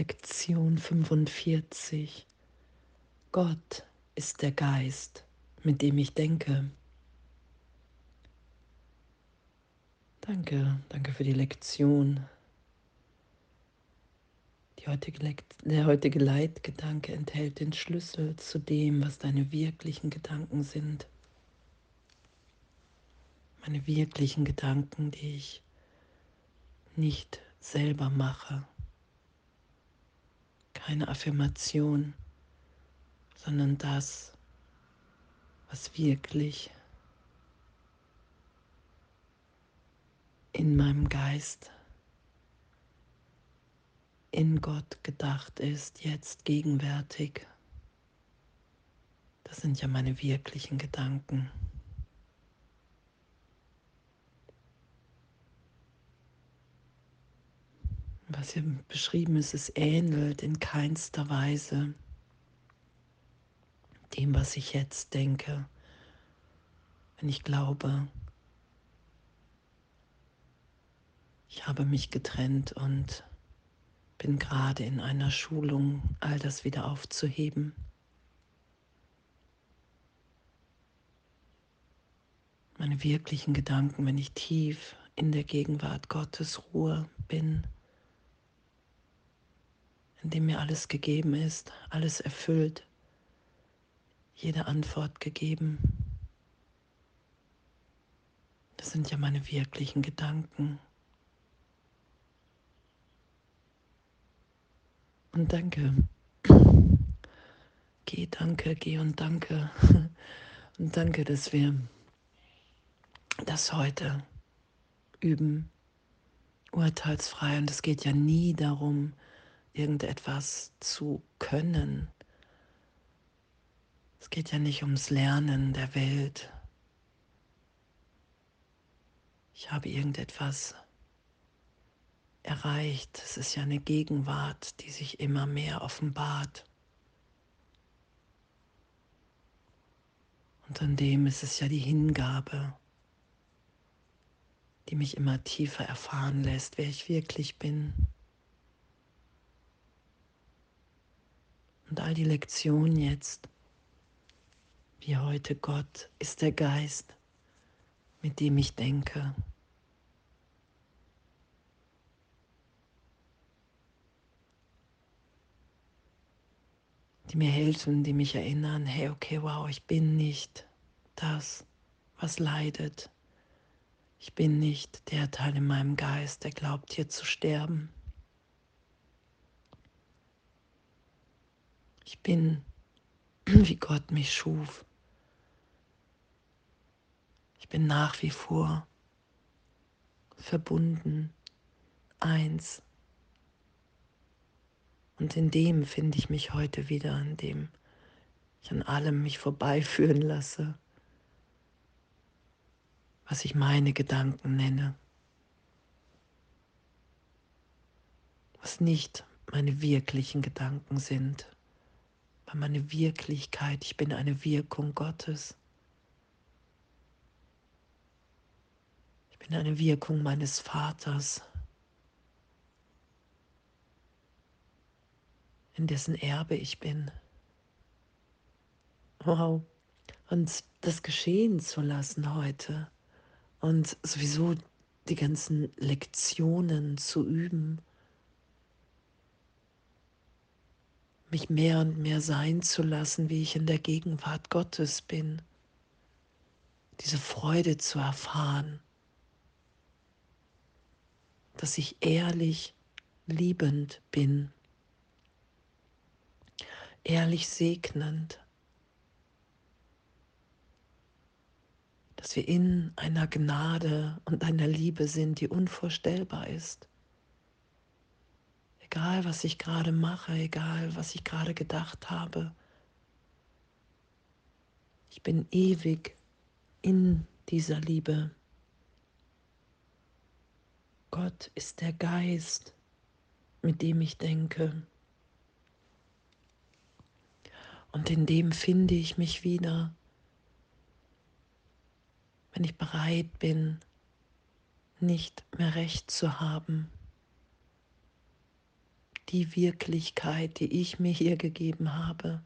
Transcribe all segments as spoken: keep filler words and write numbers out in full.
Lektion fünfundvierzig. Gott ist der Geist, mit dem ich denke. Danke, danke für die Lektion. Die heutige Lekt der heutige Leitgedanke enthält den Schlüssel zu dem, was deine wirklichen Gedanken sind. Meine wirklichen Gedanken, die ich nicht selber mache. Keine Affirmation, sondern das, was wirklich in meinem Geist, in Gott gedacht ist, jetzt gegenwärtig. Das sind ja meine wirklichen Gedanken. Was hier beschrieben ist, es ähnelt in keinster Weise dem, was ich jetzt denke, wenn ich glaube, ich habe mich getrennt und bin gerade in einer Schulung, all das wieder aufzuheben. Meine wirklichen Gedanken, wenn ich tief in der Gegenwart Gottes Ruhe bin, in dem mir alles gegeben ist, alles erfüllt, jede Antwort gegeben. Das sind ja meine wirklichen Gedanken. Und danke. Geh, danke, geh und danke. Und danke, dass wir das heute üben, urteilsfrei. Und es geht ja nie darum, irgendetwas zu können. Es geht ja nicht ums Lernen der Welt. Ich habe irgendetwas erreicht. Es ist ja eine Gegenwart, die sich immer mehr offenbart. Und an dem ist es ja die Hingabe, die mich immer tiefer erfahren lässt, wer ich wirklich bin. Und all die Lektionen jetzt, wie heute, Gott ist der Geist, mit dem ich denke. Die mir helfen, die mich erinnern, hey, okay, wow, ich bin nicht das, was leidet. Ich bin nicht der Teil in meinem Geist, der glaubt, hier zu sterben. Ich bin, wie Gott mich schuf. Ich bin nach wie vor verbunden, eins. Und in dem finde ich mich heute wieder, in dem ich an allem mich vorbeiführen lasse, was ich meine Gedanken nenne, was nicht meine wirklichen Gedanken sind. Meine Wirklichkeit, ich bin eine Wirkung Gottes. Ich bin eine Wirkung meines Vaters, in dessen Erbe ich bin. Wow, und das geschehen zu lassen heute und sowieso die ganzen Lektionen zu üben, mich mehr und mehr sein zu lassen, wie ich in der Gegenwart Gottes bin, diese Freude zu erfahren, dass ich ehrlich liebend bin, ehrlich segnend, dass wir in einer Gnade und einer Liebe sind, die unvorstellbar ist. Egal, was ich gerade mache, egal, was ich gerade gedacht habe. Ich bin ewig in dieser Liebe. Gott ist der Geist, mit dem ich denke. Und in dem finde ich mich wieder, wenn ich bereit bin, nicht mehr recht zu haben. die Wirklichkeit, die ich mir hier gegeben habe,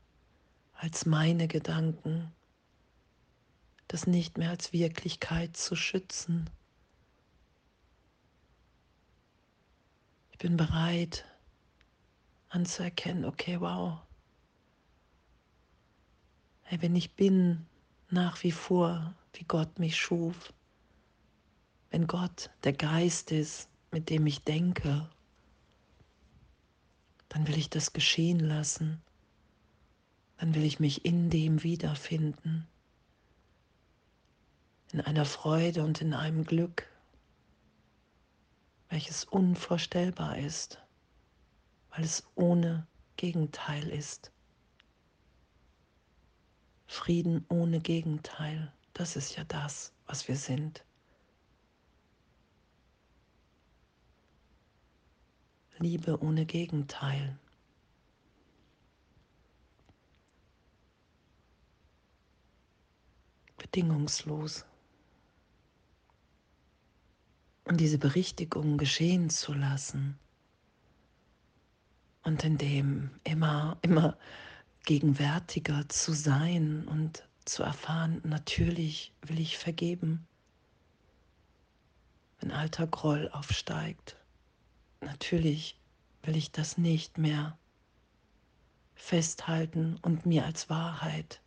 als meine Gedanken, das nicht mehr als Wirklichkeit zu schützen. Ich bin bereit anzuerkennen, okay, wow, hey, wenn ich bin nach wie vor, wie Gott mich schuf, wenn Gott der Geist ist, mit dem ich denke, dann will ich das geschehen lassen, dann will ich mich in dem wiederfinden, in einer Freude und in einem Glück, welches unvorstellbar ist, weil es ohne Gegenteil ist. Frieden ohne Gegenteil, das ist ja das, was wir sind. Liebe ohne Gegenteil. Bedingungslos. Und diese Berichtigung geschehen zu lassen und in dem immer, immer gegenwärtiger zu sein und zu erfahren, natürlich will ich vergeben, wenn alter Groll aufsteigt. Natürlich will ich das nicht mehr festhalten und mir als Wahrheit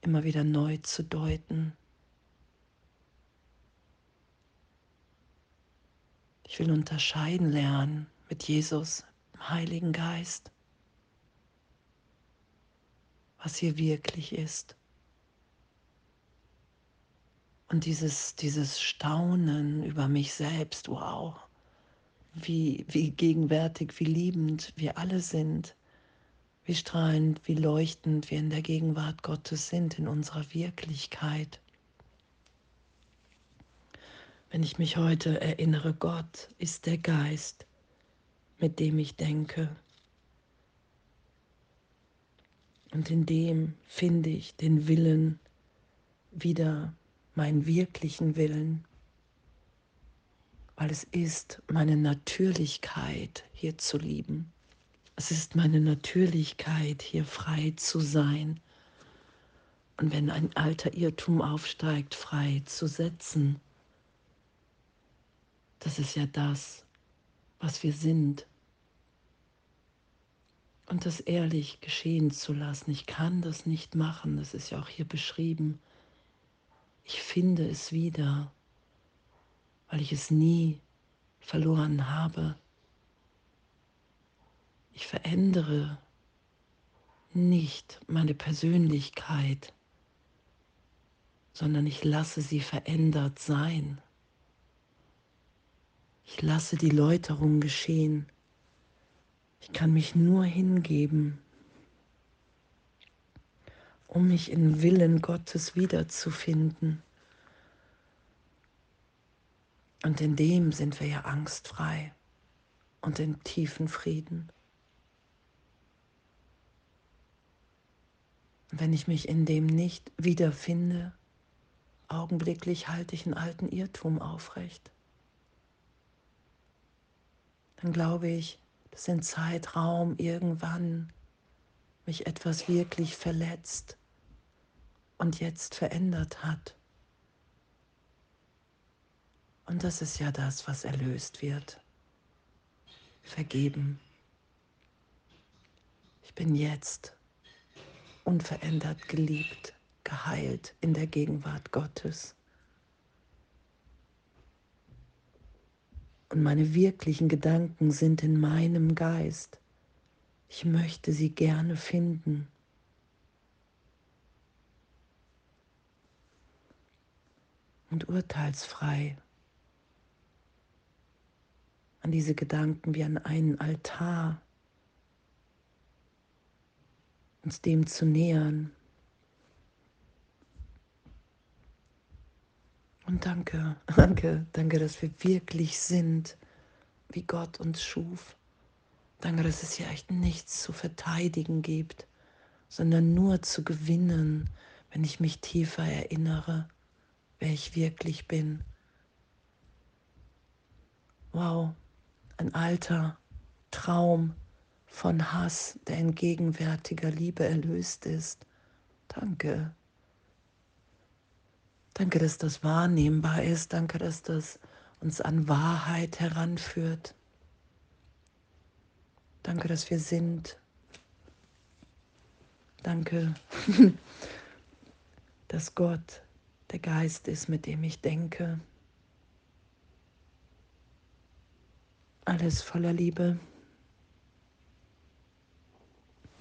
immer wieder neu zu deuten. Ich will unterscheiden lernen mit Jesus, dem Heiligen Geist, was hier wirklich ist. Und dieses, dieses Staunen über mich selbst, wow, wie, wie gegenwärtig, wie liebend wir alle sind, wie strahlend, wie leuchtend wir in der Gegenwart Gottes sind, in unserer Wirklichkeit. Wenn ich mich heute erinnere, Gott ist der Geist, mit dem ich denke. Und in dem finde ich den Willen wieder, meinen wirklichen Willen, weil es ist meine Natürlichkeit, hier zu lieben. Es ist meine Natürlichkeit, hier frei zu sein. Und wenn ein alter Irrtum aufsteigt, frei zu setzen, das ist ja das, was wir sind. Und das ehrlich geschehen zu lassen, ich kann das nicht machen, das ist ja auch hier beschrieben. Ich finde es wieder, weil ich es nie verloren habe. Ich verändere nicht meine Persönlichkeit, sondern ich lasse sie verändert sein. Ich lasse die Läuterung geschehen. Ich kann mich nur hingeben, um mich im Willen Gottes wiederzufinden. Und in dem sind wir ja angstfrei und im tiefen Frieden. Und wenn ich mich in dem nicht wiederfinde, augenblicklich halte ich einen alten Irrtum aufrecht. Dann glaube ich, dass in Zeitraum irgendwann mich etwas wirklich verletzt und jetzt verändert hat. Und das ist ja das, was erlöst wird. Vergeben. Ich bin jetzt unverändert geliebt, geheilt in der Gegenwart Gottes. Und meine wirklichen Gedanken sind in meinem Geist. Ich möchte sie gerne finden. Und urteilsfrei an diese Gedanken wie an einen Altar, uns dem zu nähern. Und danke, danke, danke, dass wir wirklich sind, wie Gott uns schuf. Danke, dass es hier echt nichts zu verteidigen gibt, sondern nur zu gewinnen, wenn ich mich tiefer erinnere, wer ich wirklich bin. Wow, ein alter Traum von Hass, der in gegenwärtiger Liebe erlöst ist. Danke. Danke, dass das wahrnehmbar ist. Danke, dass das uns an Wahrheit heranführt. Danke, dass wir sind. Danke, dass Gott der Geist ist, mit dem ich denke. Alles voller Liebe.